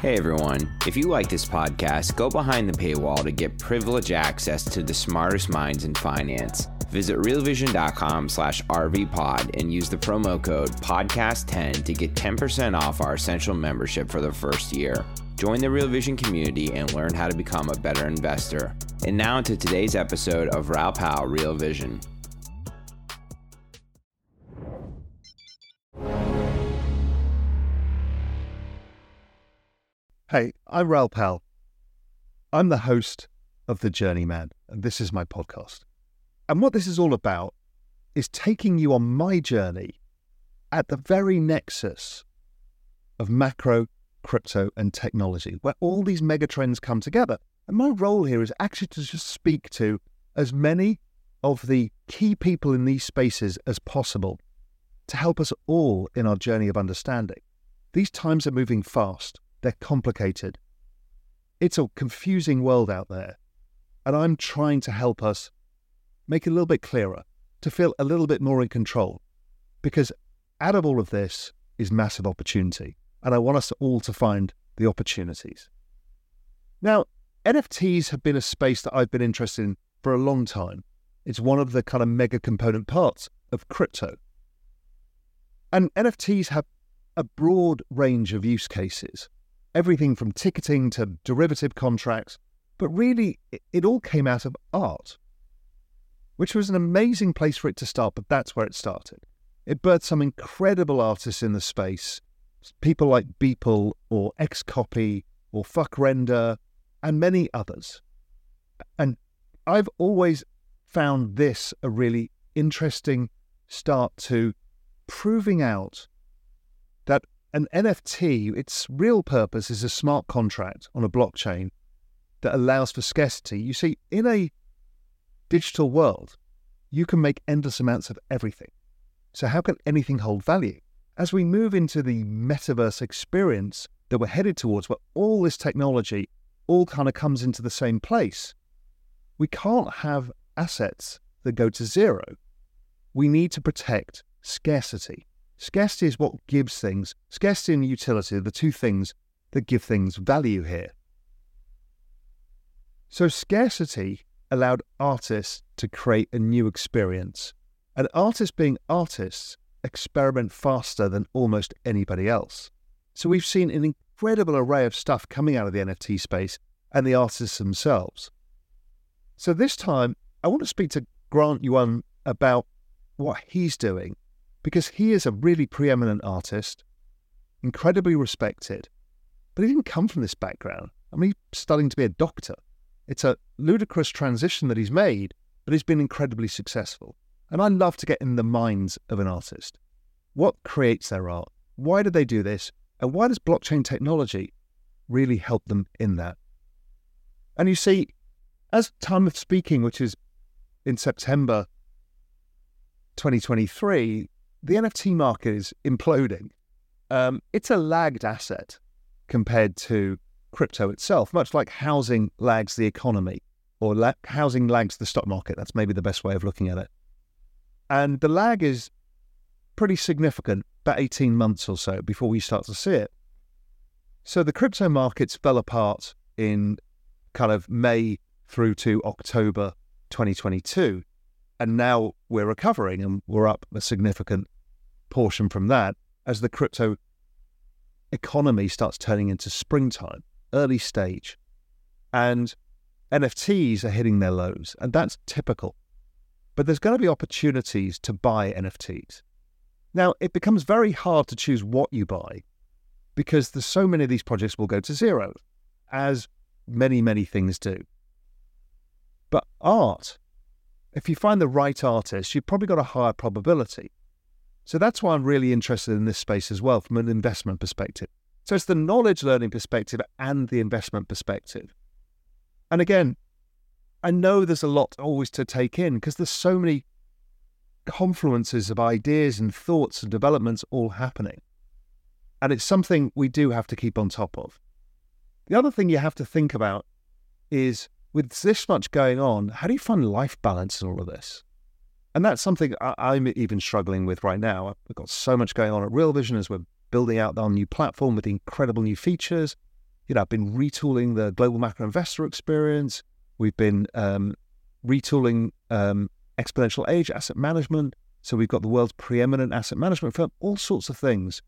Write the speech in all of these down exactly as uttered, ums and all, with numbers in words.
Hey everyone, if you like this podcast, go behind the paywall to get privileged access to the smartest minds in finance. Visit realvision.com slash rvpod and use the promo code podcast ten to get ten percent off our essential membership for the first year. Join the Real Vision community and learn how to become a better investor. And now to today's episode of Raoul Pal Real Vision. Hey, I'm Raoul Pal. I'm the host of The Journeyman, and this is my podcast. And what this is all about is taking you on my journey at the very nexus of macro, crypto, and technology, where all these megatrends come together. And my role here is actually to just speak to as many of the key people in these spaces as possible to help us all in our journey of understanding. These times are moving fast. They're complicated. It's a confusing world out there. And I'm trying to help us make it a little bit clearer, to feel a little bit more in control. Because out of all of this is massive opportunity. And I want us all to find the opportunities. Now, N F Ts have been a space that I've been interested in for a long time. It's one of the kind of mega component parts of crypto. And N F Ts have a broad range of use cases. Everything from ticketing to derivative contracts, but really it all came out of art, which was an amazing place for it to start, but that's where it started. It birthed some incredible artists in the space, people like Beeple or Xcopy or Fuck Render and many others. And I've always found this a really interesting start to proving out that an N F T, its real purpose is a smart contract on a blockchain that allows for scarcity. You see, in a digital world, you can make endless amounts of everything. So how can anything hold value? As we move into the metaverse experience that we're headed towards, where all this technology all kind of comes into the same place, we can't have assets that go to zero. We need to protect scarcity. Scarcity is what gives things, scarcity and utility are the two things that give things value here. So scarcity allowed artists to create a new experience. And artists being artists experiment faster than almost anybody else. So we've seen an incredible array of stuff coming out of the N F T space and the artists themselves. So this time, I want to speak to Grant Yun about what he's doing, because he is a really preeminent artist, incredibly respected, but he didn't come from this background. I mean, he's studying to be a doctor. It's a ludicrous transition that he's made, but he's been incredibly successful. And I love to get in the minds of an artist. What creates their art? Why do they do this? And why does blockchain technology really help them in that? And you see, as time of speaking, which is in September twenty twenty-three, the N F T market is imploding. Um, it's a lagged asset compared to crypto itself, much like housing lags the economy, or la- housing lags the stock market. That's maybe the best way of looking at it. And the lag is pretty significant, about eighteen months or so before we start to see it. So the crypto markets fell apart in kind of May through to October twenty twenty-two. And now we're recovering and we're up a significant portion from that as the crypto economy starts turning into springtime, early stage. And N F Ts are hitting their lows, and that's typical. But there's going to be opportunities to buy N F Ts. Now, it becomes very hard to choose what you buy because there's so many of these projects will go to zero, as many, many things do. But art, if you find the right artist, you've probably got a higher probability. So that's why I'm really interested in this space as well from an investment perspective. So it's the knowledge learning perspective and the investment perspective. And again, I know there's a lot always to take in because there's so many confluences of ideas and thoughts and developments all happening. And it's something we do have to keep on top of. The other thing you have to think about is, with this much going on, how do you find life balance in all of this? And that's something I, I'm even struggling with right now. I've got so much going on at Real Vision as we're building out our new platform with incredible new features. you know, I've been retooling the global macro investor experience. We've been um, retooling um, exponential age asset management. So we've got the world's preeminent asset management firm, all sorts of things.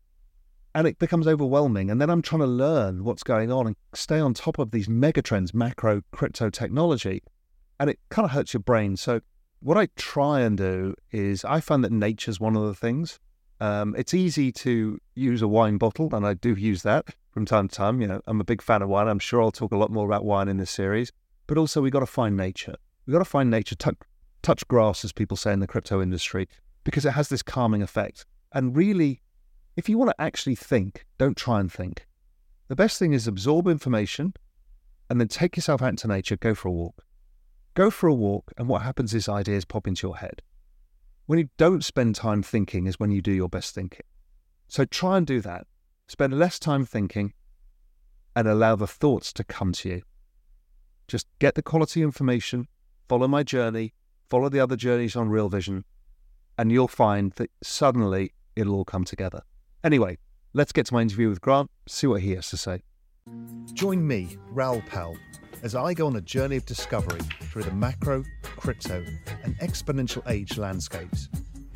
And it becomes overwhelming. And then I'm trying to learn what's going on and stay on top of these megatrends, macro crypto technology. And it kind of hurts your brain. So what I try and do is I find that nature's one of the things. Um, it's easy to use a wine bottle, and I do use that from time to time. You know, I'm a big fan of wine. I'm sure I'll talk a lot more about wine in this series. But also we've got to find nature. We've got to find nature, touch, touch grass, as people say in the crypto industry, because it has this calming effect. And really, if you want to actually think, don't try and think. The best thing is absorb information and then take yourself out into nature, go for a walk. Go for a walk, and what happens is ideas pop into your head. When you don't spend time thinking is when you do your best thinking. So try and do that. Spend less time thinking and allow the thoughts to come to you. Just get the quality information, follow my journey, follow the other journeys on Real Vision, and you'll find that suddenly it'll all come together. Anyway, let's get to my interview with Grant, see what he has to say. Join me, Raoul Pal, as I go on a journey of discovery through the macro, crypto, and exponential age landscapes.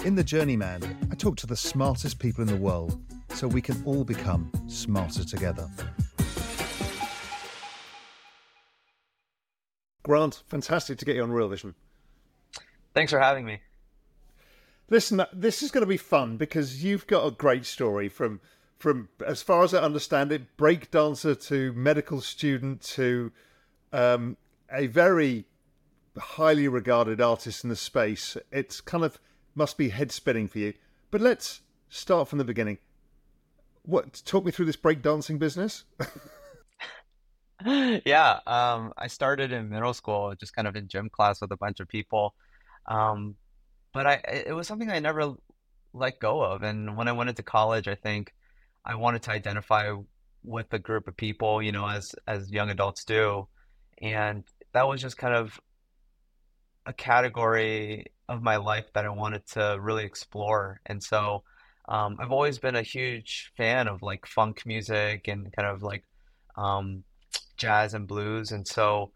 In The Journeyman, I talk to the smartest people in the world so we can all become smarter together. Grant, fantastic to get you on Real Vision. Thanks for having me. Listen, this is going to be fun because you've got a great story from, from as far as I understand it, breakdancer to medical student to um, a very highly regarded artist in the space. It's kind of must be head spinning for you. But let's start from the beginning. What, talk me through this breakdancing business? yeah, um, I started in middle school, just kind of in gym class with a bunch of people. Um, But I, it was something I never let go of. And when I went into college, I think I wanted to identify with a group of people, you know, as as young adults do. And that was just kind of a category of my life that I wanted to really explore. And so um, I've always been a huge fan of like funk music and kind of like um, jazz and blues. And so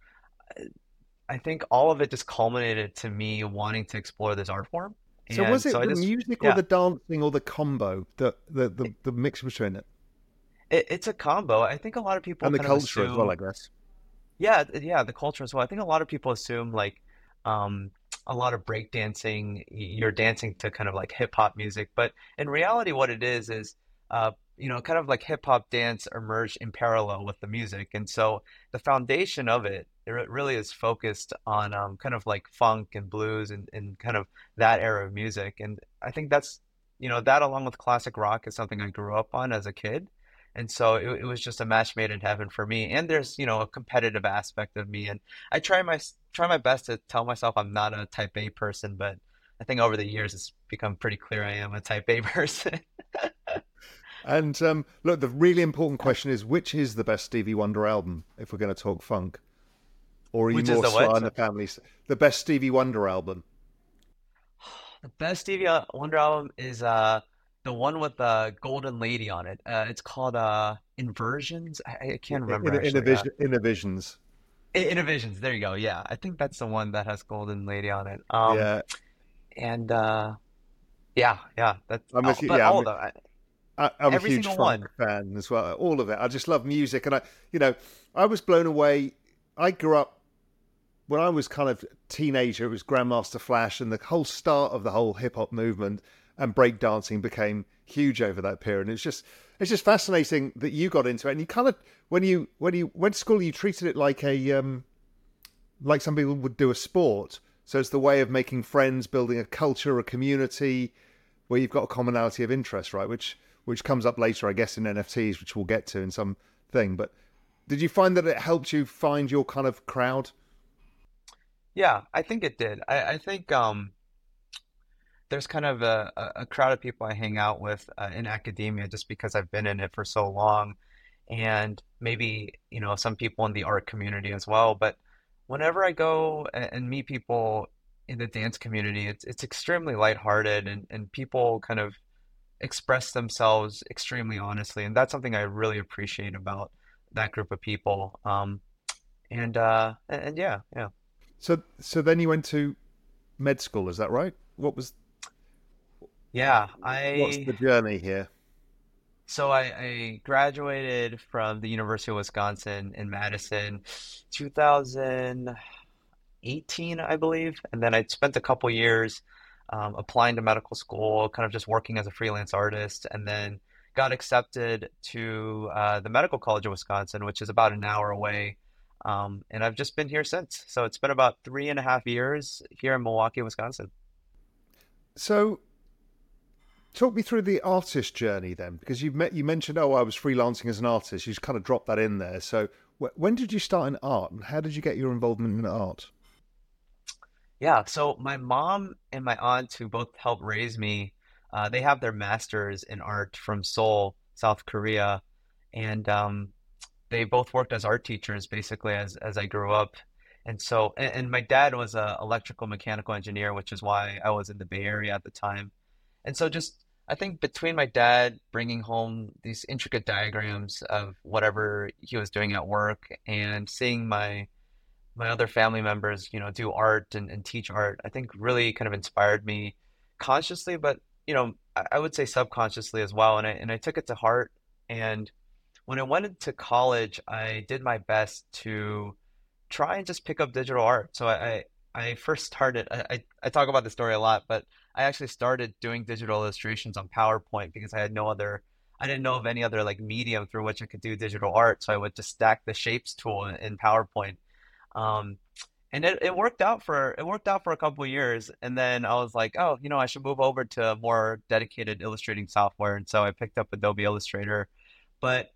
I think all of it just culminated to me wanting to explore this art form. And so was it so the just, music yeah. or the dancing or the combo, the the, the, the mix between it? it? It's a combo. I think a lot of people And the culture assume, as well, I guess. Yeah, yeah, the culture as well. I think a lot of people assume like um, a lot of breakdancing, you're dancing to kind of like hip-hop music. But in reality, what it is is, uh, you know, kind of like hip-hop dance emerged in parallel with the music. And so the foundation of it, it really is focused on um, kind of like funk and blues and, and kind of that era of music. And I think that's, you know, that along with classic rock is something I grew up on as a kid. And so it, it was just a match made in heaven for me. And there's, you know, a competitive aspect of me. And I try my try my best to tell myself I'm not a type A person, but I think over the years it's become pretty clear I am a type A person. And um, look, the really important question is, which is the best Stevie Wonder album if we're going to talk funk? Or are you Which more Sly and the Family? The best Stevie Wonder album. The best Stevie Wonder album is uh, the one with the uh, Golden Lady on it. Uh, it's called uh, Inversions. I, I can't remember. In, actually, in, yeah. Inversions. Inversions. There you go. Yeah, I think that's the one that has Golden Lady on it. Um, yeah. And uh, yeah, yeah. That's I'm a, oh, but yeah, all I'm, of them. I, I'm every a huge funk fan as well. All of it. I just love music, and I, you know, I was blown away. I grew up. When I was kind of a teenager, it was Grandmaster Flash, and the whole start of the whole hip-hop movement and breakdancing became huge over that period. It's just it's just fascinating that you got into it. And you kind of, when you when you went to school, you treated it like a um, like some people would do a sport. So it's the way of making friends, building a culture, a community, where you've got a commonality of interest, right? Which which comes up later, I guess, in N F Ts, which we'll get to in some thing. But did you find that it helped you find your kind of crowd? Yeah, I think it did. I, I think um, there's kind of a, a crowd of people I hang out with uh, in academia just because I've been in it for so long, and maybe, you know, some people in the art community as well. But whenever I go and, and meet people in the dance community, it's it's extremely lighthearted, and, and people kind of express themselves extremely honestly. And that's something I really appreciate about that group of people. Um, and, uh, and yeah, yeah. So, so then you went to med school, is that right? What was, yeah, I, what's the journey here? So I, I graduated from the University of Wisconsin in Madison, two thousand eighteen, I believe. And then I spent a couple years um, applying to medical school, kind of just working as a freelance artist, and then got accepted to uh, the Medical College of Wisconsin, which is about an hour away. Um, and I've just been here since. So it's been about three and a half years here in Milwaukee, Wisconsin. So talk me through the artist journey then, because you've met, you mentioned, oh, I was freelancing as an artist. You just kind of dropped that in there. So wh- when did you start in art, and how did you get your involvement in art? Yeah, so my mom and my aunt, who both helped raise me, uh, they have their masters in art from Seoul, South Korea. And um, they both worked as art teachers, basically, as, as I grew up. And so, and, and my dad was an electrical mechanical engineer, which is why I was in the Bay Area at the time. And so just, I think between my dad bringing home these intricate diagrams of whatever he was doing at work, and seeing my my other family members, you know, do art and, and teach art, I think really kind of inspired me consciously, but, you know, I, I would say subconsciously as well. And I, and I took it to heart. And when I went into college, I did my best to try and just pick up digital art. So I, I, I first started, I, I, I talk about this story a lot, but I actually started doing digital illustrations on PowerPoint because I had no other, I didn't know of any other like medium through which I could do digital art. So I would just stack the shapes tool in, in PowerPoint. Um, and it, it worked out for, it worked out for a couple of years. And then I was like, oh, you know, I should move over to more dedicated illustrating software. And so I picked up Adobe Illustrator, but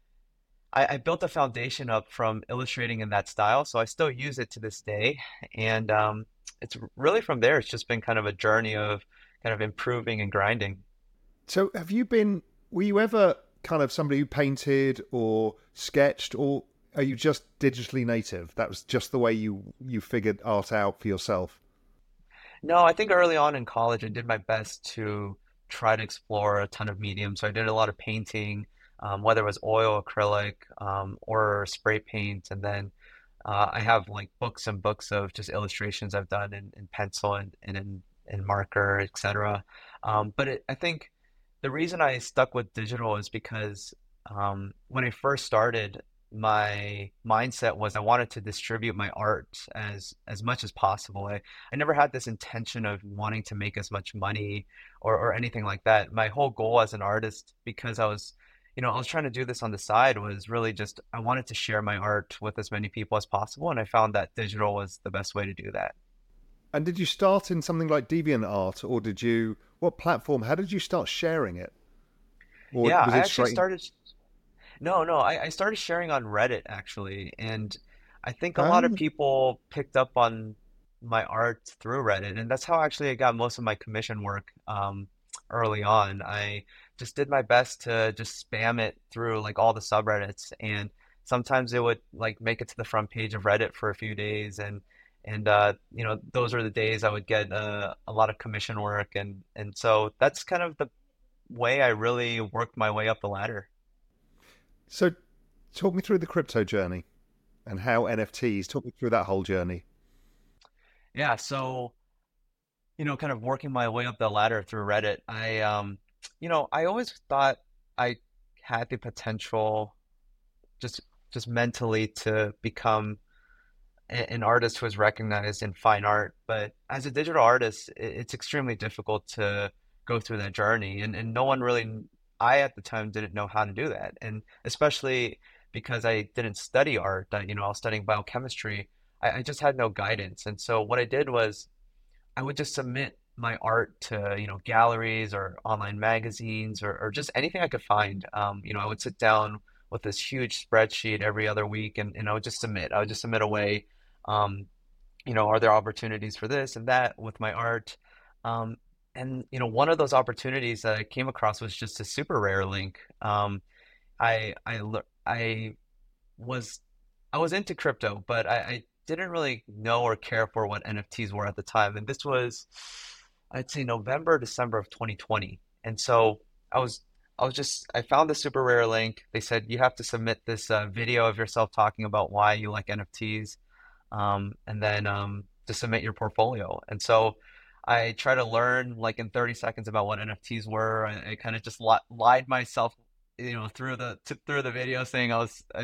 I, I built a foundation up from illustrating in that style. So I still use it to this day. And, um, it's really from there, it's just been kind of a journey of kind of improving and grinding. So have you been, were you ever kind of somebody who painted or sketched, or are you just digitally native? That was just the way you, you figured art out for yourself? No, I think early on in college, I did my best to try to explore a ton of mediums. So I did a lot of painting, um, whether it was oil, acrylic, um, or spray paint. And then uh, I have like books and books of just illustrations I've done in, in pencil and, and in and marker, et cetera. Um, but it, I think the reason I stuck with digital is because um, when I first started, my mindset was I wanted to distribute my art as, as much as possible. I, I never had this intention of wanting to make as much money or, or anything like that. My whole goal as an artist, because I was, you know, I was trying to do this on the side, was really just, I wanted to share my art with as many people as possible. And I found that digital was the best way to do that. And did you start in something like DeviantArt, or did you, what platform, how did you start sharing it? Or yeah, was it I actually straight... started, no, no, I, I started sharing on Reddit actually. And I think a um... lot of people picked up on my art through Reddit. And that's how actually I got most of my commission work um, early on. I just did my best to just spam it through like all the subreddits. And sometimes it would like make it to the front page of Reddit for a few days. And And, uh, you know, those are the days I would get uh, a lot of commission work. And, and so that's kind of the way I really worked my way up the ladder. So talk me through the crypto journey and how N F Ts, talk me through that whole journey. Yeah. So, you know, kind of working my way up the ladder through Reddit, I, um, you know, I always thought I had the potential just, just mentally to become an artist who is recognized in fine art, but as a digital artist, it's extremely difficult to go through that journey. And, and no one really, I at the time didn't know how to do that. And especially because I didn't study art, you know, I was studying biochemistry, I, I just had no guidance. And so what I did was I would just submit my art to, you know, galleries or online magazines or, or just anything I could find. Um, you know, I would sit down with this huge spreadsheet every other week and, and I would just submit, I would just submit away. Um, you know, are there opportunities for this and that with my art? Um, and, you know, one of those opportunities that I came across was just a SuperRare link. Um, I, I, I was, I was into crypto, but I, I didn't really know or care for what N F Ts were at the time. And this was, I'd say November, December of twenty twenty. And so I was, I was just, I found the SuperRare link. They said, you have to submit this uh, video of yourself talking about why you like N F Ts, um, and then um, to submit your portfolio. And so I tried to learn like in thirty seconds about what N F Ts were. I, I kind of just li- lied myself, you know, through the, t- through the video saying I was, uh,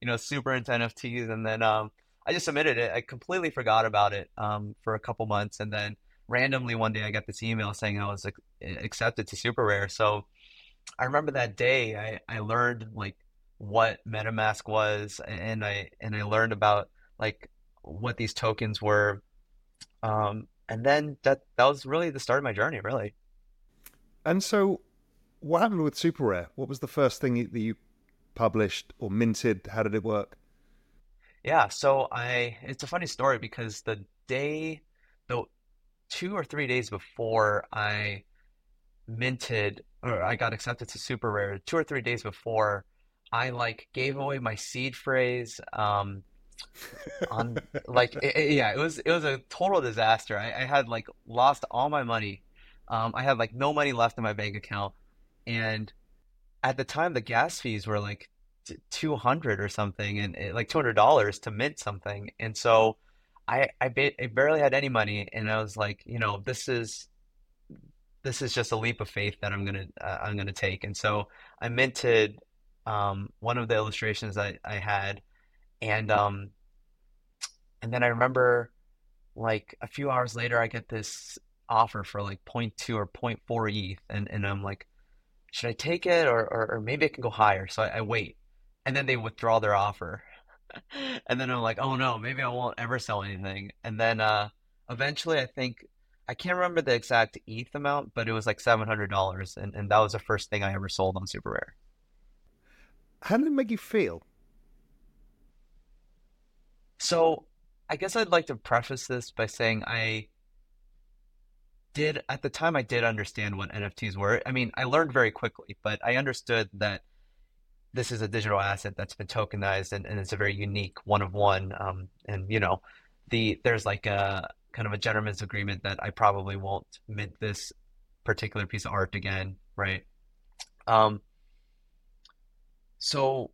you know, super into N F Ts. And then um, I just submitted it. I completely forgot about it um, for a couple months. And then randomly one day I got this email saying I was ac- accepted to SuperRare. So I remember that day I, I learned like what MetaMask was, and I and I learned about like what these tokens were, um, and then that that was really the start of my journey, really. And so, what happened with SuperRare? What was the first thing that you published or minted? How did it work? Yeah, so I it's a funny story because the day, the two or three days before I minted, or I got accepted to SuperRare, two or three days before, I like gave away my seed phrase. Um, on like, it, it, yeah, it was it was a total disaster. I, I had like lost all my money. Um, I had like no money left in my bank account, and at the time the gas fees were like two hundred or something, and it, like two hundred dollars to mint something. And so I I, ba- I barely had any money, and I was like, you know, this is. This is just a leap of faith that I'm gonna uh, I'm gonna take, and so I minted um, one of the illustrations I, I had, and um, and then I remember like a few hours later I get this offer for like zero point two or zero point four E T H, and, and I'm like, should I take it or or, or maybe I can go higher? So I, I wait, and then they withdraw their offer, and then I'm like, oh no, maybe I won't ever sell anything, and then uh, eventually I think. I can't remember the exact E T H amount, but it was like seven hundred dollars. And, and that was the first thing I ever sold on SuperRare. How did it make you feel? So I guess I'd like to preface this by saying I did, at the time I did understand what N F Ts were. I mean, I learned very quickly, but I understood that this is a digital asset that's been tokenized and, and it's a very unique one of one. Um, and, you know, the there's like a, kind of a gentleman's agreement that I probably won't mint this particular piece of art again, right? Um, so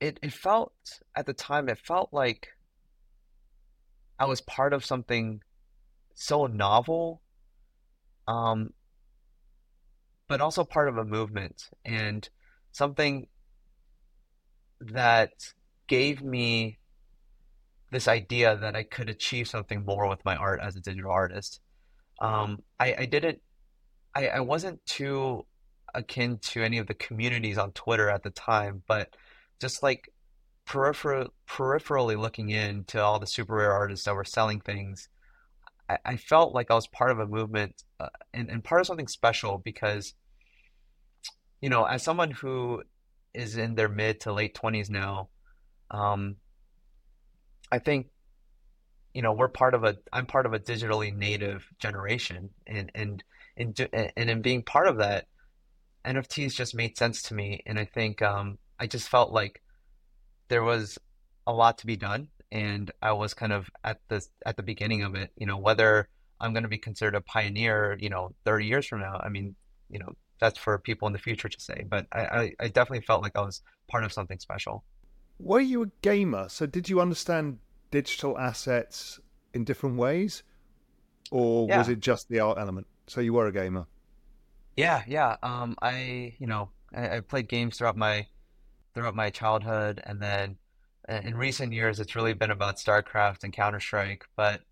it it felt, at the time, it felt like I was part of something so novel, um, but also part of a movement and something that gave me this idea that I could achieve something more with my art as a digital artist. Um, I, I didn't, I, I wasn't too akin to any of the communities on Twitter at the time, but just like peripher- peripherally looking in to all the SuperRare artists that were selling things, I, I felt like I was part of a movement uh, and, and part of something special because, you know, as someone who is in their mid to late twenties now, um, I think, you know, we're part of a, I'm part of a digitally native generation, and, and, and, and in being part of that, N F Ts just made sense to me. And I think, um, I just felt like there was a lot to be done, and I was kind of at the, at the beginning of it, you know, whether I'm going to be considered a pioneer, you know, thirty years from now, I mean, you know, that's for people in the future to say, but I, I, I definitely felt like I was part of something special. Were you a gamer? So did you understand digital assets in different ways, or yeah. was it just the art element? So you were a gamer. Yeah, yeah. Um, I, you know, I, I played games throughout my throughout my childhood, and then in recent years, it's really been about StarCraft and Counter-Strike. But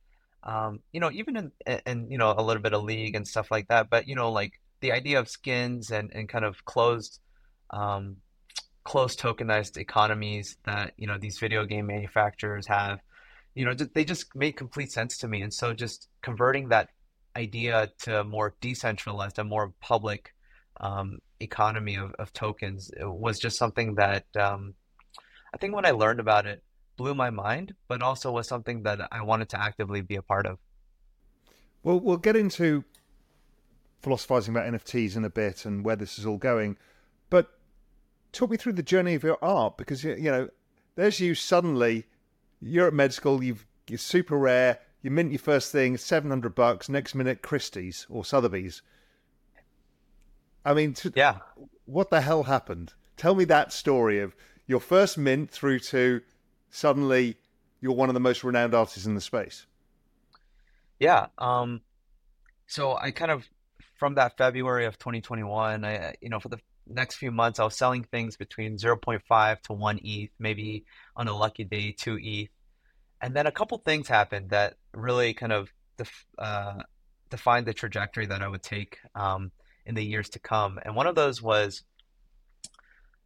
um, you know, even in, in you know a little bit of League and stuff like that. But you know, like the idea of skins and and kind of closed. Um, close tokenized economies that, you know, these video game manufacturers have, you know, they just made complete sense to me. And so just converting that idea to a more decentralized, a more public um, economy of, of tokens was just something that um, I think when I learned about it blew my mind, but also was something that I wanted to actively be a part of. Well, we'll get into philosophizing about N F Ts in a bit and where this is all going, but talk me through the journey of your art, because, you know, there's you suddenly, you're at med school, you've, you're SuperRare, you mint your first thing, seven hundred bucks, next minute Christie's or Sotheby's. I mean, to, yeah. What the hell happened? Tell me that story of your first mint through to suddenly you're one of the most renowned artists in the space. Yeah. Um, so I kind of, from that February of twenty twenty-one, I, you know, for the next few months, I was selling things between zero point five to one E T H, maybe on a lucky day, two E T H. And then a couple things happened that really kind of def- uh, defined the trajectory that I would take um, in the years to come. And one of those was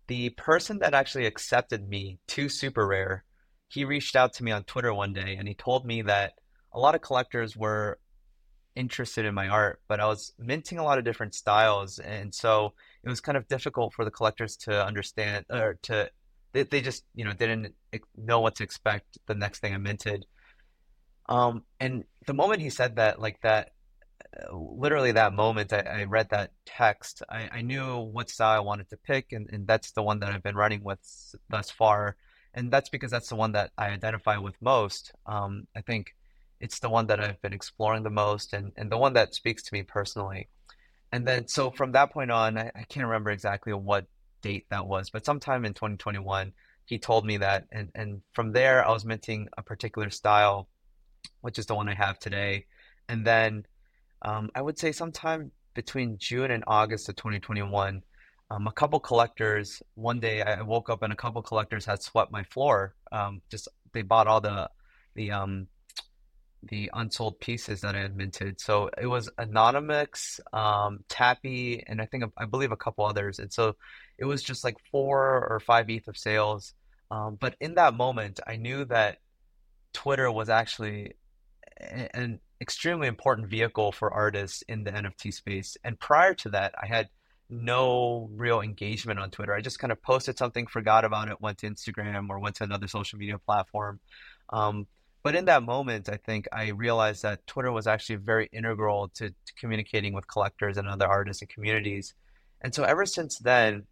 the person that actually accepted me to SuperRare. He reached out to me on Twitter one day and he told me that a lot of collectors were interested in my art, but I was minting a lot of different styles. And so it was kind of difficult for the collectors to understand, or to, they, they just, you know, didn't know what to expect the next thing I minted. Um, and the moment he said that, like that, literally that moment I, I read that text, I, I knew what style I wanted to pick. And, and that's the one that I've been running with thus far. And that's because that's the one that I identify with most. Um, I think it's the one that I've been exploring the most and, and the one that speaks to me personally. And then, so from that point on, I, I can't remember exactly what date that was, but sometime in twenty twenty-one, he told me that. And, and from there, I was minting a particular style, which is the one I have today. And then um, I would say sometime between June and August of twenty twenty-one, Um, a couple collectors, one day I woke up and a couple collectors had swept my floor. Um, just, they bought all the, the, um, the unsold pieces that I had minted. So it was Anonymix, um, Tappy, and I think, I believe a couple others. And so it was just like four or five E T H of sales. Um, but in that moment, I knew that Twitter was actually an extremely important vehicle for artists in the N F T space. And prior to that, I had no real engagement on Twitter. I just kind of posted something, forgot about it, went to Instagram or went to another social media platform. Um, but in that moment, I think I realized that Twitter was actually very integral to, to communicating with collectors and other artists and communities. And so ever since then,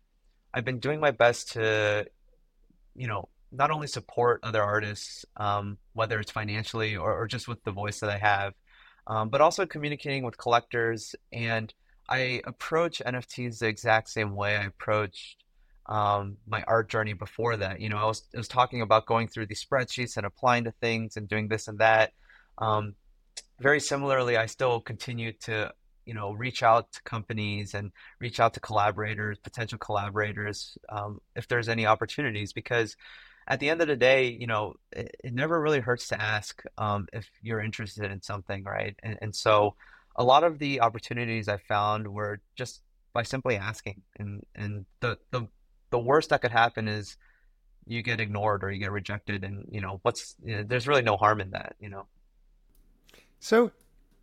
I've been doing my best to, you know, not only support other artists, um, whether it's financially or, or just with the voice that I have, um, but also communicating with collectors. And I approach N F Ts the exact same way I approached um, my art journey before that. You know, I was, I was talking about going through these spreadsheets and applying to things and doing this and that. Um, very similarly, I still continue to, you know, reach out to companies and reach out to collaborators, potential collaborators, um, if there's any opportunities, because at the end of the day, you know, it, it never really hurts to ask um, if you're interested in something, right? And, and so a lot of the opportunities I found were just by simply asking, and and the, the the worst that could happen is you get ignored or you get rejected, and you know what's you know, there's really no harm in that, you know. So,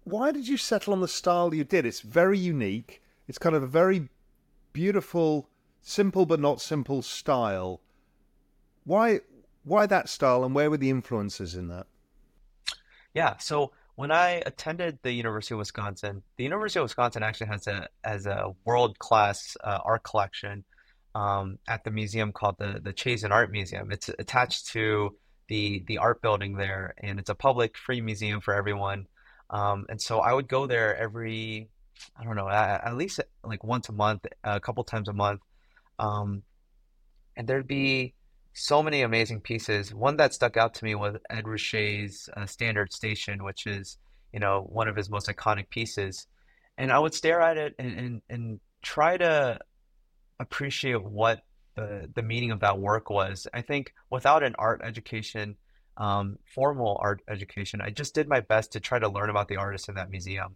why did you settle on the style you did? It's very unique. It's kind of a very beautiful, simple but not simple style. Why why that style, and where were the influences in that? Yeah. So when I attended the University of Wisconsin, the University of Wisconsin actually has a as a world-class uh, art collection um, at the museum called the the Chazen Art Museum. It's attached to the the art building there, and it's a public free museum for everyone. Um, and so I would go there every, I don't know, at least like once a month, a couple times a month, um, and there'd be so many amazing pieces. One that stuck out to me was Ed Ruscha's uh, Standard Station, which is, you know, one of his most iconic pieces. And I would stare at it and and, and try to appreciate what the, the meaning of that work was. I think without an art education, um, formal art education, I just did my best to try to learn about the artist in that museum.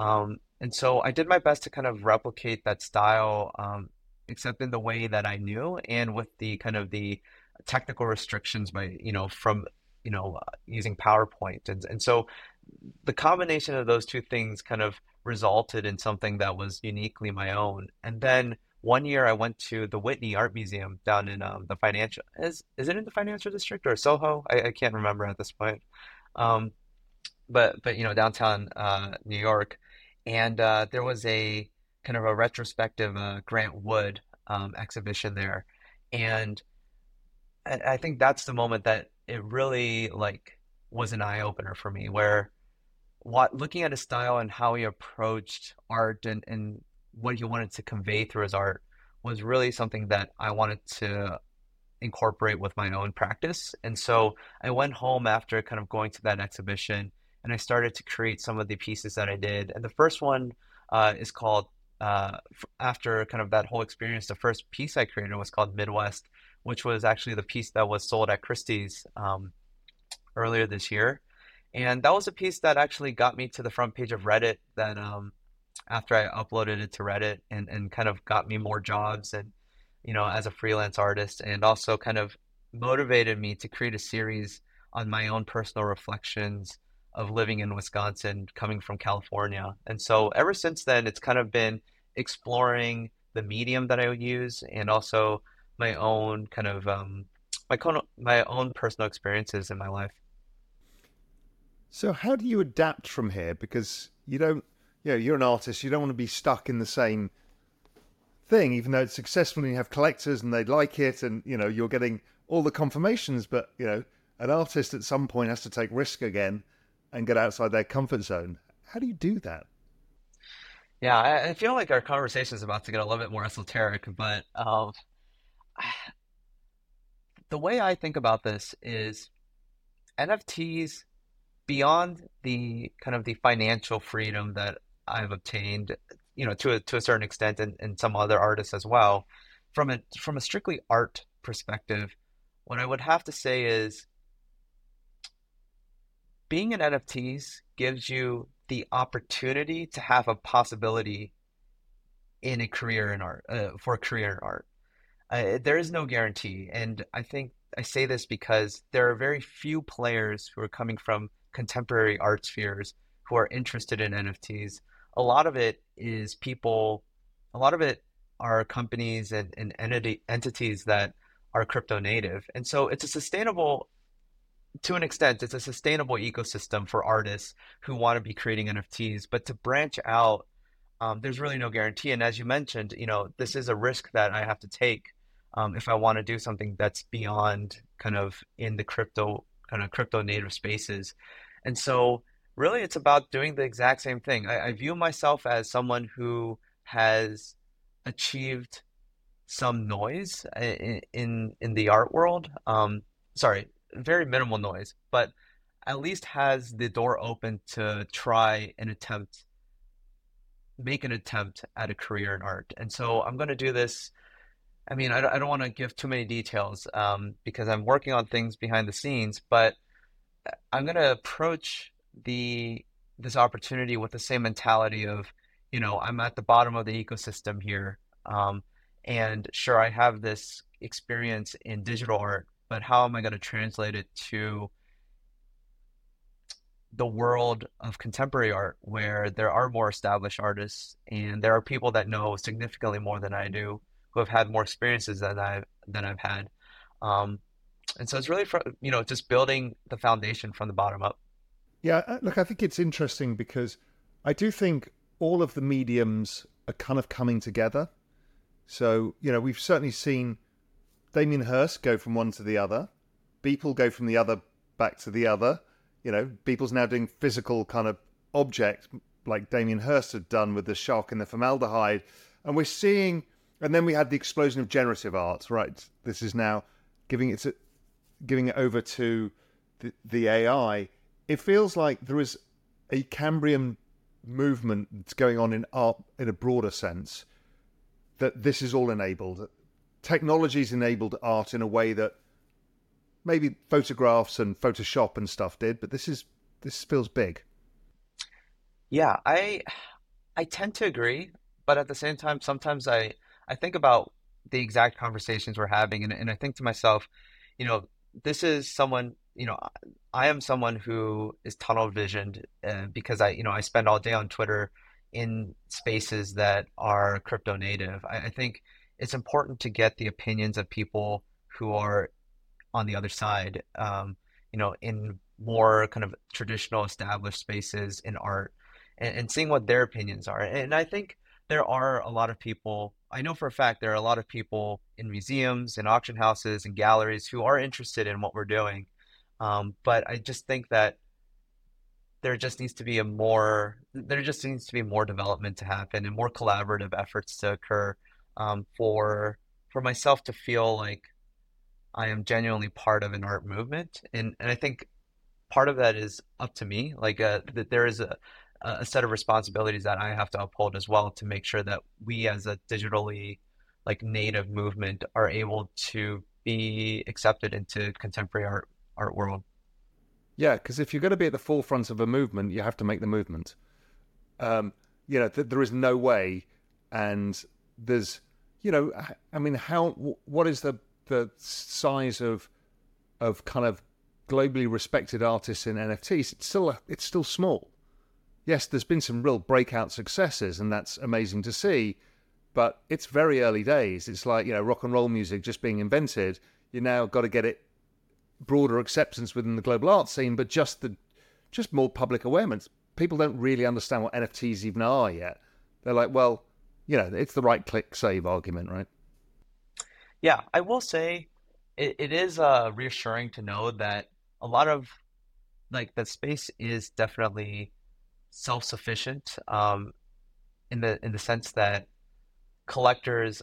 Um, and so I did my best to kind of replicate that style, um, except in the way that I knew, and with the kind of the technical restrictions by, you know, from, you know, uh, using PowerPoint. And, and so the combination of those two things kind of resulted in something that was uniquely my own. And then one year I went to the Whitney Art Museum down in um, the financial, is, is it in the financial district or Soho? I, I can't remember at this point. Um, but, but, you know, downtown uh, New York. And uh, there was a, kind of a retrospective uh, Grant Wood um, exhibition there. And I, I think that's the moment that it really like was an eye opener for me, where what, looking at his style and how he approached art and, and what he wanted to convey through his art was really something that I wanted to incorporate with my own practice. And so I went home after kind of going to that exhibition, and I started to create some of the pieces that I did. And the first one uh, is called, uh, after kind of that whole experience, the first piece I created was called Midwest, which was actually the piece that was sold at Christie's um, earlier this year. And that was a piece that actually got me to the front page of Reddit, that um, after I uploaded it to Reddit and, and kind of got me more jobs and, you know, as a freelance artist, and also kind of motivated me to create a series on my own personal reflections of living in Wisconsin, coming from California. And so ever since then, it's kind of been exploring the medium that I would use, and also my own kind of um, my, my own personal experiences in my life. So how do you adapt from here? Because you don't, you know, you're an artist, you don't want to be stuck in the same thing, even though it's successful and you have collectors and they like it, and you know, you're getting all the confirmations, but you know, an artist at some point has to take risk again and get outside their comfort zone. How do you do that? Yeah, I, I feel like our conversation is about to get a little bit more esoteric, but um, the way I think about this is N F Ts, beyond the kind of the financial freedom that I've obtained, you know, to a, to a certain extent, and, and some other artists as well, from a, from a strictly art perspective, what I would have to say is being in N F Ts gives you the opportunity to have a possibility in a career in art, uh, for a career in art. Uh, there is no guarantee. And I think I say this because there are very few players who are coming from contemporary art spheres who are interested in N F Ts. A lot of it is people, a lot of it are companies and, and entity, entities that are crypto native. And so it's a sustainable, to an extent, it's a sustainable ecosystem for artists who want to be creating N F Ts, but to branch out, um, there's really no guarantee. And as you mentioned, you know, this is a risk that I have to take um, if I want to do something that's beyond kind of in the crypto, kind of crypto native spaces. And so really, it's about doing the exact same thing. I, I view myself as someone who has achieved some noise in in, in the art world. Um, sorry, very minimal noise, but at least has the door open to try and attempt, make an attempt at a career in art. And so I'm going to do this. I mean, I don't, I don't want to give too many details um, because I'm working on things behind the scenes, but I'm going to approach the this opportunity with the same mentality of, you know, I'm at the bottom of the ecosystem here, um, and sure, I have this experience in digital art, but how am I going to translate it to the world of contemporary art, where there are more established artists and there are people that know significantly more than I do, who have had more experiences than I've than I've had, um, and so it's really for, you know, just building the foundation from the bottom up. Yeah, look, I think it's interesting because I do think all of the mediums are kind of coming together. So, you know, we've certainly seen Damien Hirst go from one to the other, Beeple go from the other back to the other. You know, Beeple's now doing physical kind of objects like Damien Hirst had done with the shock and the formaldehyde. And we're seeing, and then we had the explosion of generative art, right? This is now giving it, to, giving it over to the, the A I. It feels like there is a Cambrian movement that's going on in art in a broader sense, that this is all enabled. Technology's enabled art in a way that maybe photographs and Photoshop and stuff did, but this is this feels big. Yeah, I I tend to agree, but at the same time, sometimes I, I think about the exact conversations we're having, and, and I think to myself, you know, this is someone, you know, I am someone who is tunnel visioned uh, because I, you know, I spend all day on Twitter in spaces that are crypto native. I, I think it's important to get the opinions of people who are on the other side, um, you know, in more kind of traditional established spaces in art, and, and seeing what their opinions are. And I think there are a lot of people, I know for a fact, there are a lot of people in museums and auction houses and galleries who are interested in what we're doing. Um, but I just think that there just needs to be a more, there just needs to be more development to happen and more collaborative efforts to occur um, for for myself to feel like I am genuinely part of an art movement. And and I think part of that is up to me, like uh, that there is a, a set of responsibilities that I have to uphold as well to make sure that we as a digitally like native movement are able to be accepted into contemporary art art world. Yeah, because if you're going to be at the forefront of a movement, you have to make the movement. Um, you know, th- there is no way, and there's, you know, I mean, how, what is the the size of of kind of globally respected artists in N F Ts? It's still it's still small. Yes, there's been some real breakout successes, and that's amazing to see, but it's very early days. It's like, you know, rock and roll music just being invented. You now got to get it broader acceptance within the global art scene, but just the just more public awareness. People don't really understand what N F Ts even are yet. They're like, well, you know, it's the right click save argument, right? Yeah, I will say it, it is uh, reassuring to know that a lot of like the space is definitely self-sufficient um, in the in the sense that collectors.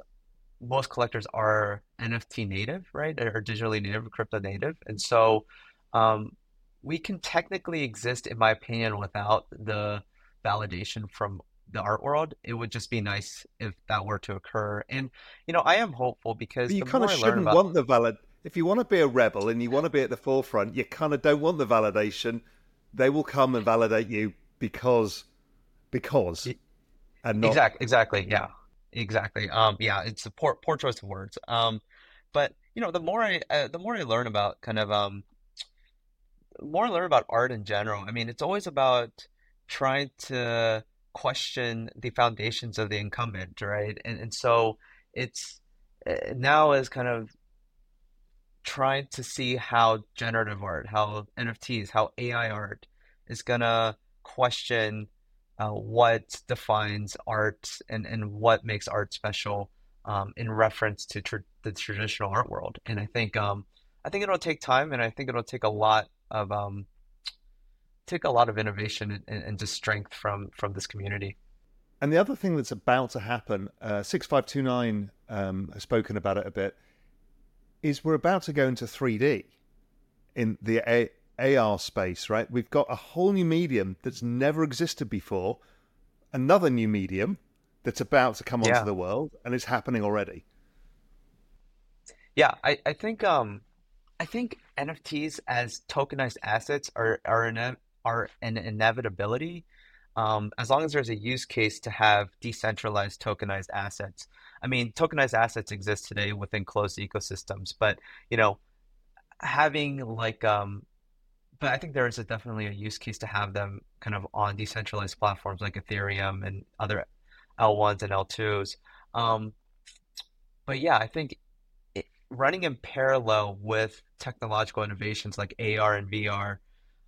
Most collectors are N F T native, right? Or digitally native, crypto native. And so um, we can technically exist, in my opinion, without the validation from the art world. It would just be nice if that were to occur. And, you know, I am hopeful because but you kind of shouldn't about... want the valid. If you want to be a rebel and you want to be at the forefront, you kind of don't want the validation. They will come and validate you because, because, and not. Exactly. Exactly. Yeah. Exactly. Um, yeah, it's a poor, poor choice of words. Um, but you know, the more I, uh, the more I learn about kind of, um, more I learn about art in general. I mean, it's always about trying to question the foundations of the incumbent, right? And and so it's uh, now is kind of trying to see how generative art, how N F Ts, how A I art is gonna question. Uh, what defines art and, and what makes art special um, in reference to tr- the traditional art world. And I think um, I think it'll take time, and I think it'll take a lot of um, take a lot of innovation and, and just strength from from this community. And the other thing that's about to happen, uh, six five two nine um, has spoken about it a bit, is we're about to go into three D in the A I. A R space, right? We've got a whole new medium that's never existed before, another new medium that's about to come onto yeah. the world, and it's happening already. Yeah, I, I think um, I think N F Ts as tokenized assets are are an are an inevitability, um, as long as there's a use case to have decentralized tokenized assets. I mean, tokenized assets exist today within closed ecosystems, but you know, having like um. But I think there is a definitely a use case to have them kind of on decentralized platforms like Ethereum and other L ones and L twos. Um, but yeah, I think it, running in parallel with technological innovations like A R and V R,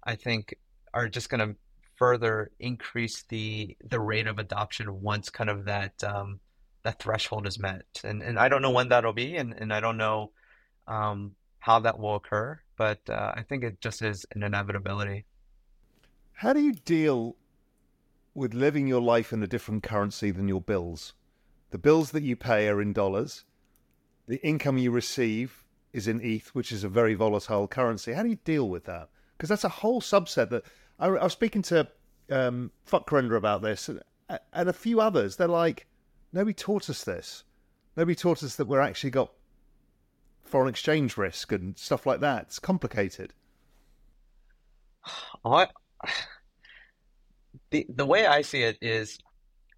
I think are just going to further increase the the rate of adoption once kind of that um, that threshold is met. And and I don't know when that'll be, and, and I don't know um, how that will occur. But uh, I think it just is an inevitability. How do you deal with living your life in a different currency than your bills? The bills that you pay are in dollars. The income you receive is in E T H, which is a very volatile currency. How do you deal with that? Because that's a whole subset that I, I was speaking to um, Fuck Render about this and, and a few others. They're like, nobody taught us this. Nobody taught us that we're actually got foreign exchange risk and stuff like that. It's complicated. I, the the way I see it is,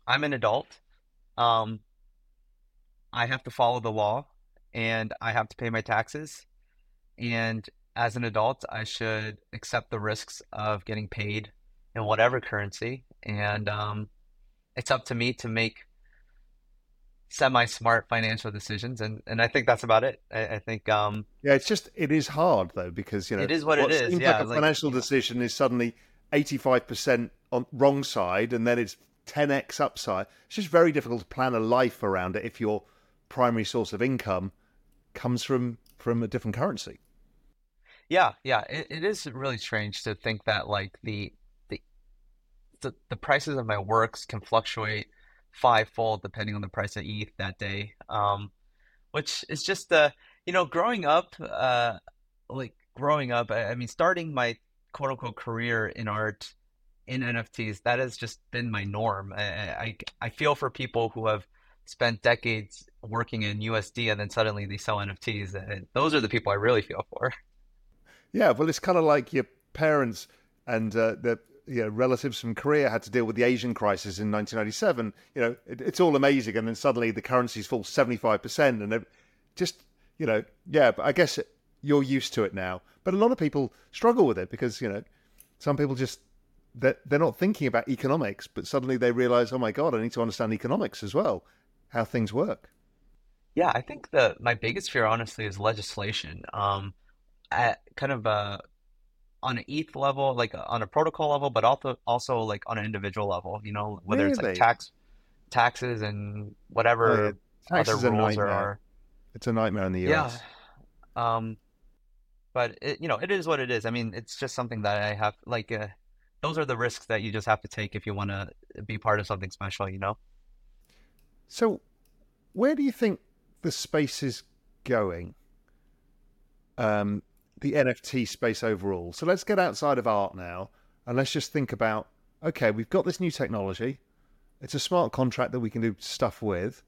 I'm an adult. Um, I have to follow the law, and I have to pay my taxes. And as an adult, I should accept the risks of getting paid in whatever currency. And um, it's up to me to make semi-smart financial decisions, and, and I think that's about it. I, I think um, yeah, it's just it is hard though because you know it is what, what it is. Seems yeah, like a like, financial yeah. decision is suddenly eighty-five percent on wrong side, and then it's ten x upside. It's just very difficult to plan a life around it if your primary source of income comes from from a different currency. Yeah, yeah, it, it is really strange to think that like the the the, the prices of my works can fluctuate fivefold depending on the price of E T H that day, um, which is just, uh, you know, growing up, uh, like growing up, I, I mean, starting my quote unquote career in art, in N F Ts, that has just been my norm. I, I, I feel for people who have spent decades working in U S D and then suddenly they sell N F Ts. And those are the people I really feel for. Yeah, well, it's kind of like your parents and uh, their you know, relatives from Korea had to deal with the Asian crisis in nineteen ninety-seven. You know, it, it's all amazing. And then suddenly the currencies fall seventy-five percent. And just, you know, yeah, but I guess you're used to it now. But a lot of people struggle with it because, you know, some people just, they're, they're not thinking about economics, but suddenly they realize, oh my God, I need to understand economics as well, how things work. Yeah, I think the my biggest fear, honestly, is legislation. Um, at kind of a, on an E T H level, like on a protocol level, but also also like on an individual level. You know, whether really? it's like tax, taxes and whatever oh, yeah. taxes other rules are, are. It's a nightmare in the U S. Yeah, um, but it, you know, it is what it is. I mean, it's just something that I have like. Uh, those are the risks that you just have to take if you want to be part of something special. You know. So, where do you think the space is going? Um, the N F T space overall. So let's get outside of art now, and let's just think about, okay, we've got this new technology. It's a smart contract that we can do stuff with.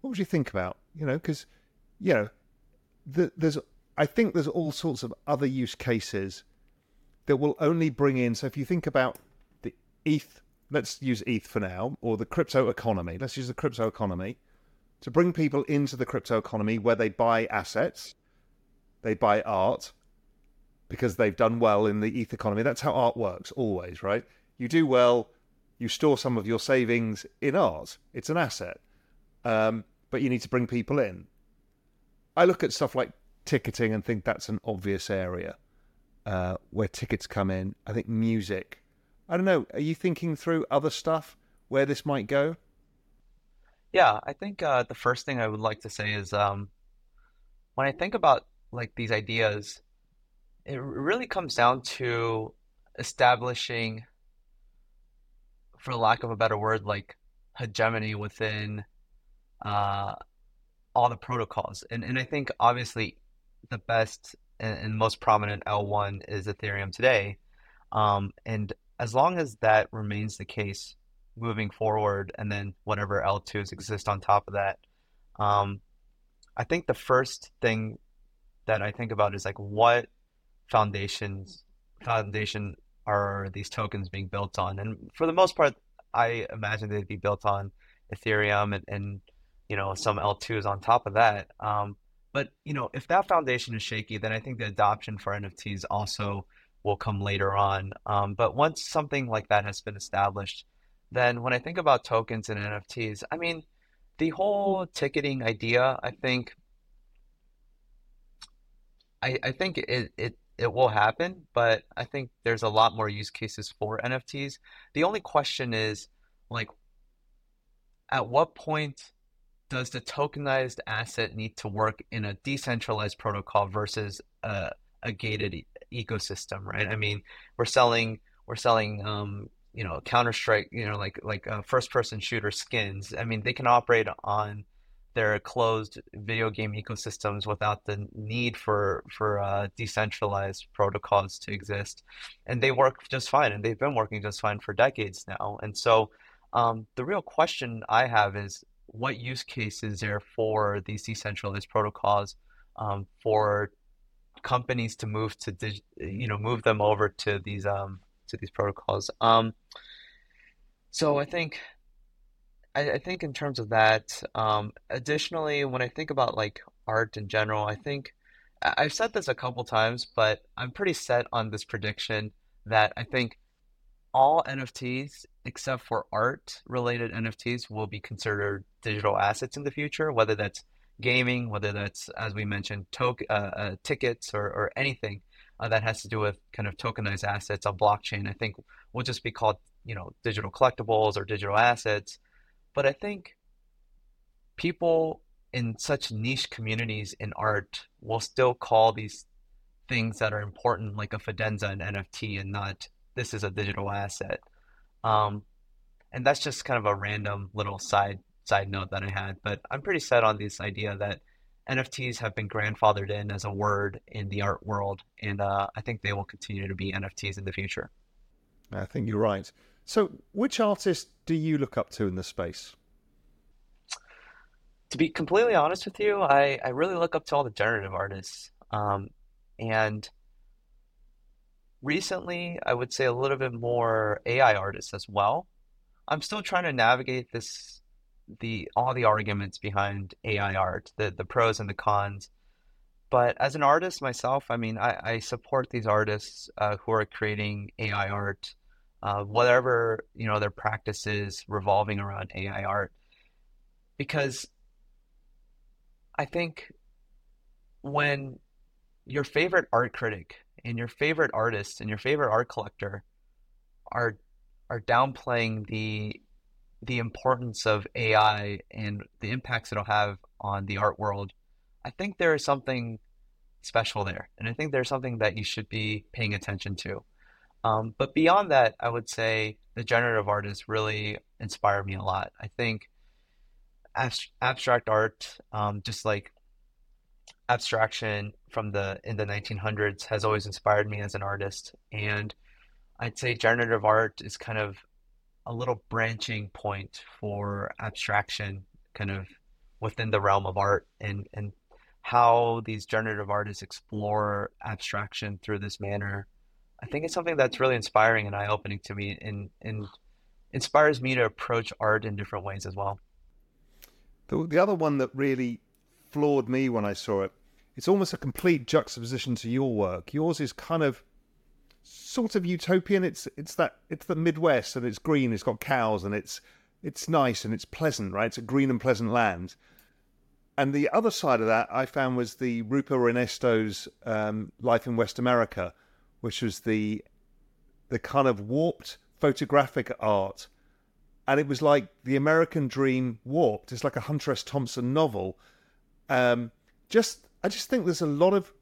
What would you think about? You know, because, you know, the, there's, I think there's all sorts of other use cases that will only bring in. So if you think about the E T H, let's use E T H for now, or the crypto economy. Let's use the crypto economy to bring people into the crypto economy where they buy assets. They buy art because they've done well in the E T H economy. That's how art works always, right? You do well, you store some of your savings in art. It's an asset, um, but you need to bring people in. I look at stuff like ticketing and think that's an obvious area uh, where tickets come in. I think music. I don't know. Are you thinking through other stuff where this might go? Yeah, I think uh, the first thing I would like to say is um, when I think about like these ideas, it really comes down to establishing, for lack of a better word, like hegemony within uh, all the protocols. And and I think obviously the best and, and most prominent L one is Ethereum today. Um, and as long as that remains the case moving forward, and then whatever L twos exist on top of that, um, I think the first thing that I think about is like what foundations foundation are these tokens being built on? And for the most part, I imagine they'd be built on Ethereum and, and you know, some L twos on top of that. Um, but, you know, if that foundation is shaky, then I think the adoption for N F Ts also will come later on. Um, but once something like that has been established, then when I think about tokens and N F Ts, I mean, the whole ticketing idea, I think, I, I think it, it, it will happen, but I think there's a lot more use cases for N F Ts. The only question is, like, at what point does the tokenized asset need to work in a decentralized protocol versus a, a gated e- ecosystem, right? I mean, we're selling, we're selling, um, you know, Counter-Strike, you know, like like uh, first-person shooter skins. I mean, they can operate on their closed video game ecosystems without the need for for uh, decentralized protocols to exist, and they work just fine, and they've been working just fine for decades now. And so, um, the real question I have is, what use case is there for these decentralized protocols um, for companies to move to dig- you know move them over to these um to these protocols? Um, so I think. I think in terms of that, um, additionally, when I think about like art in general, I think I've said this a couple times, but I'm pretty set on this prediction that I think all N F Ts, except for art related N F Ts, will be considered digital assets in the future, whether that's gaming, whether that's, as we mentioned, to- uh, uh, tickets or, or anything uh, that has to do with kind of tokenized assets on blockchain. I think will just be called, you know, digital collectibles or digital assets. But I think people in such niche communities in art will still call these things that are important, like a fidenza, an N F T, and not, this is a digital asset. Um, and that's just kind of a random little side side note that I had, but I'm pretty set on this idea that N F Ts have been grandfathered in as a word in the art world, and uh, I think they will continue to be N F Ts in the future. I think you're right. So which artists do you look up to in the space? To be completely honest with you, I, I really look up to all the generative artists. Um, and recently, I would say a little bit more A I artists as well. I'm still trying to navigate this, the all the arguments behind A I art, the, the pros and the cons. But as an artist myself, I mean, I, I support these artists uh, who are creating A I art, uh, whatever, you know, their practices revolving around A I art. Because I think when your favorite art critic and your favorite artist and your favorite art collector are are downplaying the the importance of A I and the impacts it'll have on the art world, I think there is something special there. And I think there's something that you should be paying attention to. Um, but beyond that, I would say the generative artists really inspire me a lot. I think abstract art, um, just like abstraction from the in the nineteen hundreds, has always inspired me as an artist. And I'd say generative art is kind of a little branching point for abstraction kind of within the realm of art, and, and how these generative artists explore abstraction through this manner. I think it's something that's really inspiring and eye-opening to me, and, and inspires me to approach art in different ways as well. The, the other one that really floored me when I saw it, it's almost a complete juxtaposition to your work. Yours is kind of sort of utopian. It's it's that it's the Midwest, and it's green, it's got cows, and it's it's nice, and it's pleasant, right? It's a green and pleasant land. And the other side of that I found was the Rupa Renesto's um, Life in West America, which was the the kind of warped photographic art. And it was like the American dream warped. It's like a Hunter S. Thompson novel. Um, just I just think there's a lot of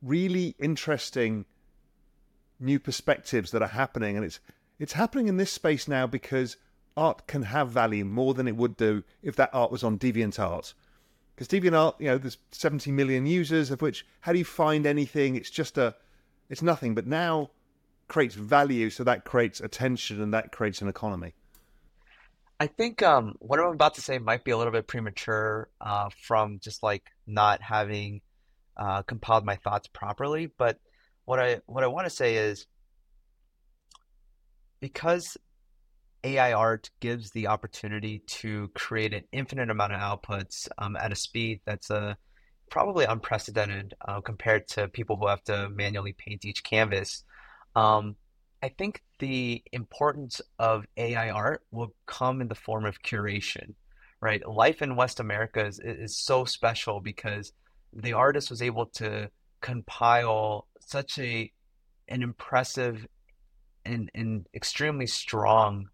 really interesting new perspectives that are happening. And it's it's happening in this space now because art can have value more than it would do if that art was on DeviantArt. Because DeviantArt, you know, there's seventy million users, of which, how do you find anything? It's just a, it's nothing. But now creates value, so that creates attention, and that creates an economy. I think um, what I'm about to say might be a little bit premature uh, from just like not having uh, compiled my thoughts properly. But what I what I want to say is, because A I art gives the opportunity to create an infinite amount of outputs um, at a speed that's uh, probably unprecedented uh, compared to people who have to manually paint each canvas. Um, I think the importance of A I art will come in the form of curation, right? Life in West America is, is so special because the artist was able to compile such a an impressive and, and extremely strong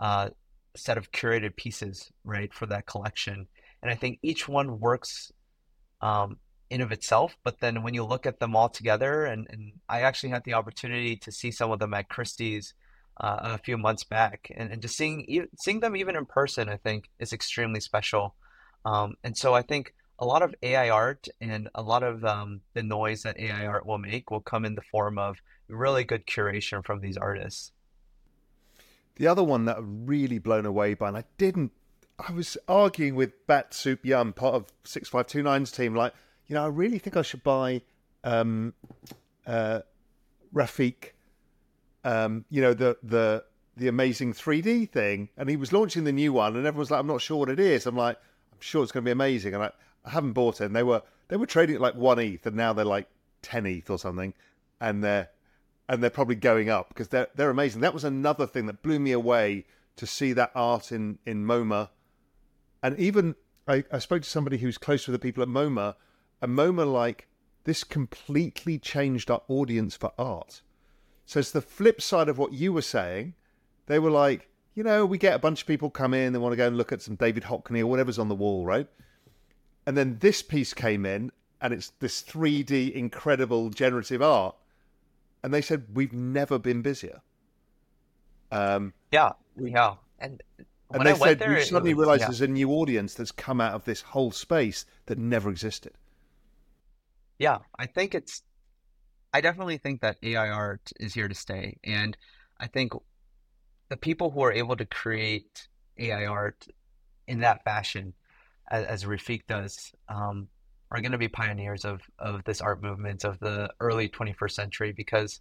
uh, set of curated pieces, right, for that collection. And I think each one works um, in of itself, but then when you look at them all together, and, and I actually had the opportunity to see some of them at Christie's uh, a few months back, and, and just seeing seeing them even in person, I think, is extremely special. Um, and so I think a lot of A I art and a lot of um, the noise that A I art will make will come in the form of really good curation from these artists. The other one that I'm really blown away by, and I didn't, I was arguing with Bat Soup Yum, part of six five two nine's team, like, you know, I really think I should buy um, uh, Refik, um, you know, the the the amazing three D thing. And he was launching the new one, and everyone's like, I'm not sure what it is. I'm like, I'm sure it's going to be amazing. And I, I haven't bought it. And they were they were trading it like one E T H, and now they're like ten E T H or something. And they're and they're probably going up because they're they're amazing. That was another thing that blew me away, to see that art in in MoMA. And even I, I spoke to somebody who's close with the people at MoMA. A MoMA like this completely changed our audience for art. So it's the flip side of what you were saying. They were like, you know, we get a bunch of people come in, they want to go and look at some David Hockney or whatever's on the wall, right? And then this piece came in, and it's this three D incredible generative art. And they said, we've never been busier. Um, yeah, yeah. And, and when they I went said, there, you suddenly realize yeah. there's a new audience that's come out of this whole space that never existed. Yeah, I think it's, I definitely think that A I art is here to stay. And I think the people who are able to create A I art in that fashion, as, as Refik does, um, are going to be pioneers of, of this art movement of the early twenty-first century. Because,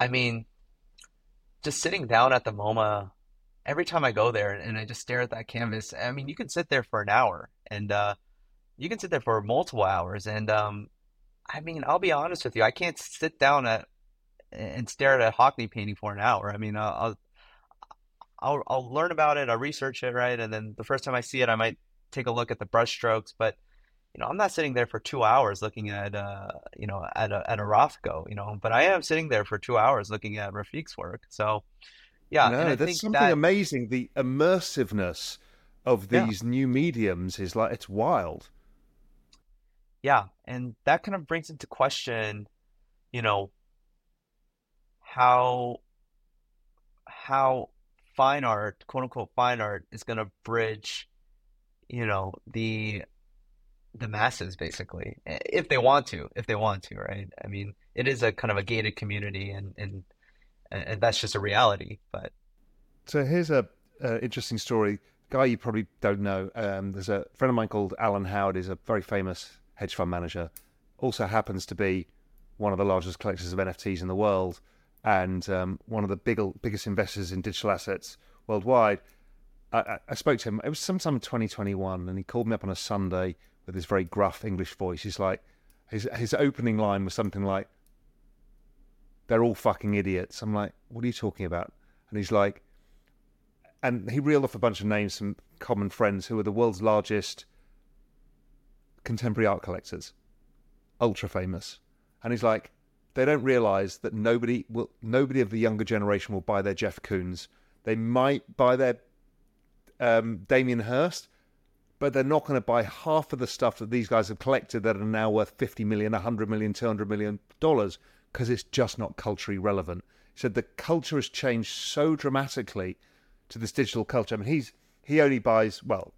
I mean, just sitting down at the MoMA, every time I go there and I just stare at that canvas, I mean, you can sit there for an hour and uh, you can sit there for multiple hours. And um, I mean, I'll be honest with you, I can't sit down at and stare at a Hockney painting for an hour. I mean, I'll, I'll, I'll learn about it, I'll research it, right? And then the first time I see it, I might take a look at the brush strokes, but you know, I'm not sitting there for two hours looking at, uh, you know, at a, at a Rothko, you know, but I am sitting there for two hours looking at Rafik's work. So, yeah. No, and I that's think something that... amazing. The immersiveness of these yeah. new mediums is like, it's wild. Yeah. And that kind of brings into question, you know, how, how fine art, quote unquote, fine art is going to bridge, you know, the, the masses basically, if they want to, if they want to, right? I mean, it is a kind of a gated community and, and, and that's just a reality, but. So here's a, a interesting story, guy you probably don't know. Um, there's a friend of mine called Alan Howard, is a very famous hedge fund manager, also happens to be one of the largest collectors of N F Ts in the world. And um, one of the big, biggest investors in digital assets worldwide. I, I spoke to him, it was sometime in twenty twenty-one, and he called me up on a Sunday with his very gruff English voice. He's like, his his opening line was something like, "They're all fucking idiots." I'm like, "What are you talking about?" And he's like, and he reeled off a bunch of names, some common friends who are the world's largest contemporary art collectors, ultra famous. And he's like, they don't realize that nobody will, nobody of the younger generation will buy their Jeff Koons. They might buy their um, Damien Hirst, but they're not going to buy half of the stuff that these guys have collected that are now worth fifty million dollars, one hundred million dollars, two hundred million dollars, because it's just not culturally relevant. He said the culture has changed so dramatically to this digital culture. I mean, he's he only buys, well,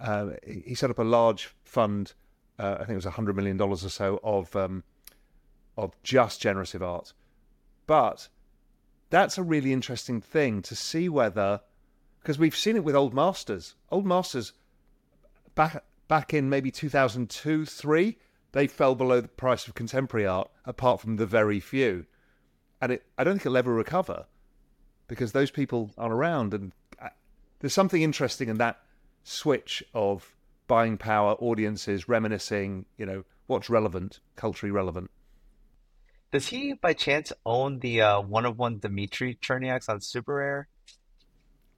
uh, he set up a large fund, uh, I think it was one hundred million dollars or so, of um, of just generative art. But that's a really interesting thing to see whether, because we've seen it with old masters. Old masters... Back, back in maybe two thousand two, three, they fell below the price of contemporary art, apart from the very few. And it, I don't think it'll ever recover because those people aren't around. And I, there's something interesting in that switch of buying power, audiences, reminiscing, you know, what's relevant, culturally relevant. Does he, by chance, own the uh, one-of-one Dmitry Cherniak's on SuperRare?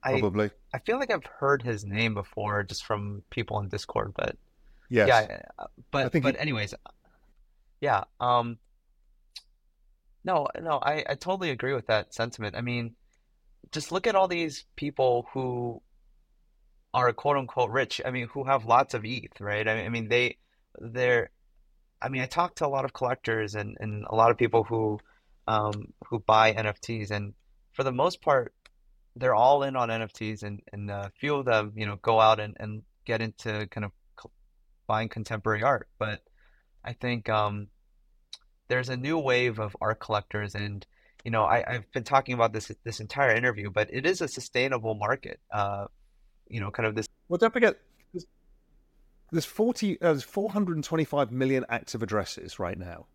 I, Probably. I feel like I've heard his name before just from people in Discord, but yes. yeah, but, but he... anyways, yeah. Um, no, no, I, I totally agree with that sentiment. I mean, just look at all these people who are quote unquote rich. I mean, who have lots of E T H, right? I mean, I mean, they, they're, I mean, I talk to a lot of collectors and, and a lot of people who, um, who buy N F Ts, and for the most part, they're all in on N F Ts, and and a uh, few of them, you know, go out and, and get into kind of buying contemporary art. But I think um, there's a new wave of art collectors, and you know, I, I've been talking about this this entire interview, but it is a sustainable market. Uh, you know, kind of this. Well, don't forget, there's, there's forty, uh, there's four hundred twenty-five million active addresses right now,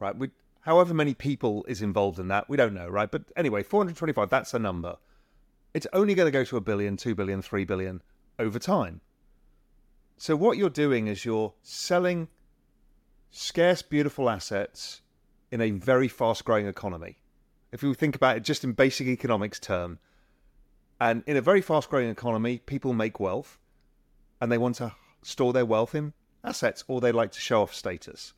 right? We, however many people is involved in that, we don't know, right? But anyway, four hundred twenty-five, that's a number. It's only going to go to a billion, two billion, three billion over time. So what you're doing is you're selling scarce, beautiful assets in a very fast-growing economy. If you think about it just in basic economics term, and in a very fast-growing economy, people make wealth and they want to store their wealth in assets, or they like to show off status.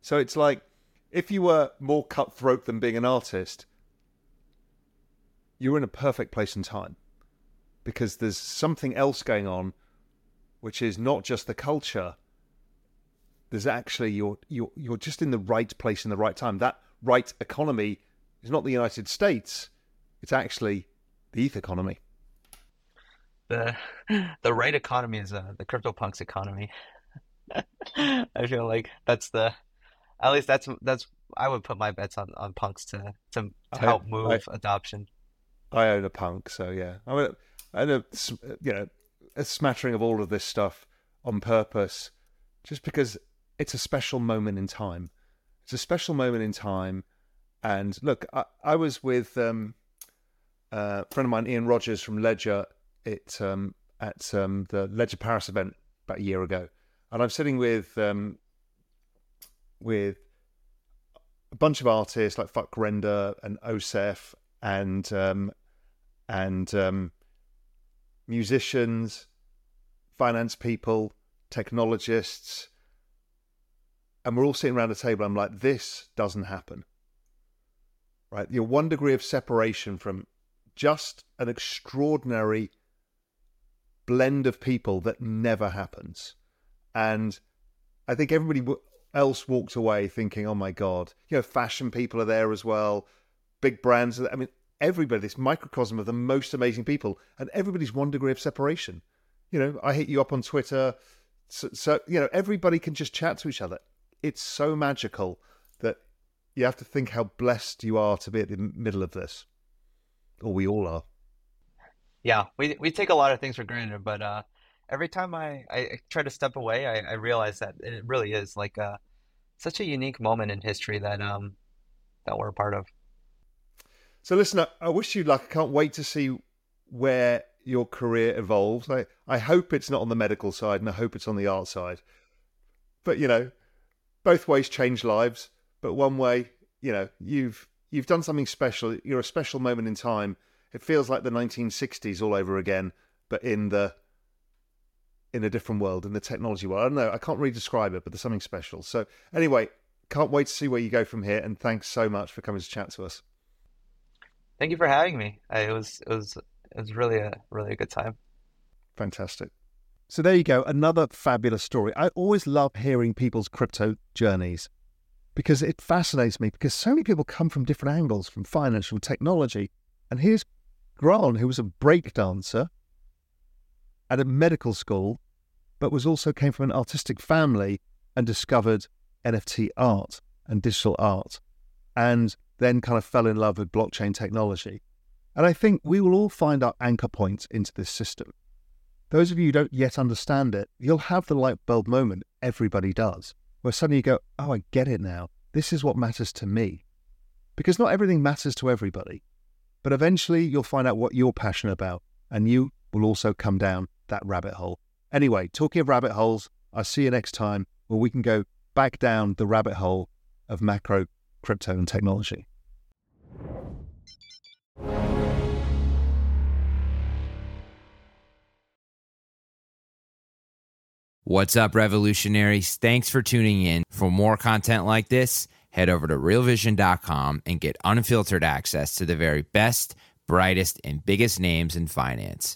So it's like, if you were more cutthroat than being an artist, you're in a perfect place and time, because there's something else going on, which is not just the culture. There's actually, you're, you're, you're just in the right place in the right time. That right economy is not the United States. It's actually the E T H economy? The the right economy is uh, the CryptoPunks economy. I feel like that's the, at least that's that's I would put my bets on, on punks to to, to help move I, adoption. I own a punk, so yeah, I mean, I know, you know, a smattering of all of this stuff on purpose, just because it's a special moment in time. It's a special moment in time, and look, I, I was with um, uh, a friend of mine, Ian Rogers from Ledger, it um, at um, the Ledger Paris event about a year ago, and I'm sitting with um, with a bunch of artists like Fuck Render and Osef and um, and um, musicians, finance people, technologists, and we're all sitting around a table. I'm like, this doesn't happen, right? You're one degree of separation from just an extraordinary blend of people that never happens. And I think everybody w- else walked away thinking, oh my God, you know, fashion people are there as well. Big brands are there. I mean, everybody, this microcosm of the most amazing people, and everybody's one degree of separation. You know, I hit you up on Twitter. So, so you know, everybody can just chat to each other. It's so magical that you have to think how blessed you are to be at the middle of this. Or we all are. Yeah, we we take a lot of things for granted, but uh, every time I, I try to step away, I, I realize that it really is like a, such a unique moment in history that um that we're a part of. So listen, I, I wish you luck. I can't wait to see where your career evolves. I, I hope it's not on the medical side, and I hope it's on the art side. But, you know, both ways change lives. But one way, you know, you've you've done something special. You're a special moment in time. It feels like the nineteen sixties all over again, but in the in a different world, in the technology world. I don't know. I can't really describe it, but there's something special. So anyway, can't wait to see where you go from here. And thanks so much for coming to chat to us. Thank you for having me. I, it was it was... It was really a really a good time. Fantastic. So there you go. Another fabulous story. I always love hearing people's crypto journeys because it fascinates me, because so many people come from different angles, from finance, from technology. And here's Grant, who was a break dancer at a medical school, but was also came from an artistic family and discovered N F T art and digital art, and then kind of fell in love with blockchain technology. And I think we will all find our anchor points into this system. Those of you who don't yet understand it, you'll have the light bulb moment everybody does, where suddenly you go, oh, I get it now. This is what matters to me. Because not everything matters to everybody. But eventually you'll find out what you're passionate about, and you will also come down that rabbit hole. Anyway, talking of rabbit holes, I'll see you next time where we can go back down the rabbit hole of macro, crypto and technology. What's up, revolutionaries? Thanks for tuning in. For more content like this, head over to real vision dot com and get unfiltered access to the very best, brightest, and biggest names in finance.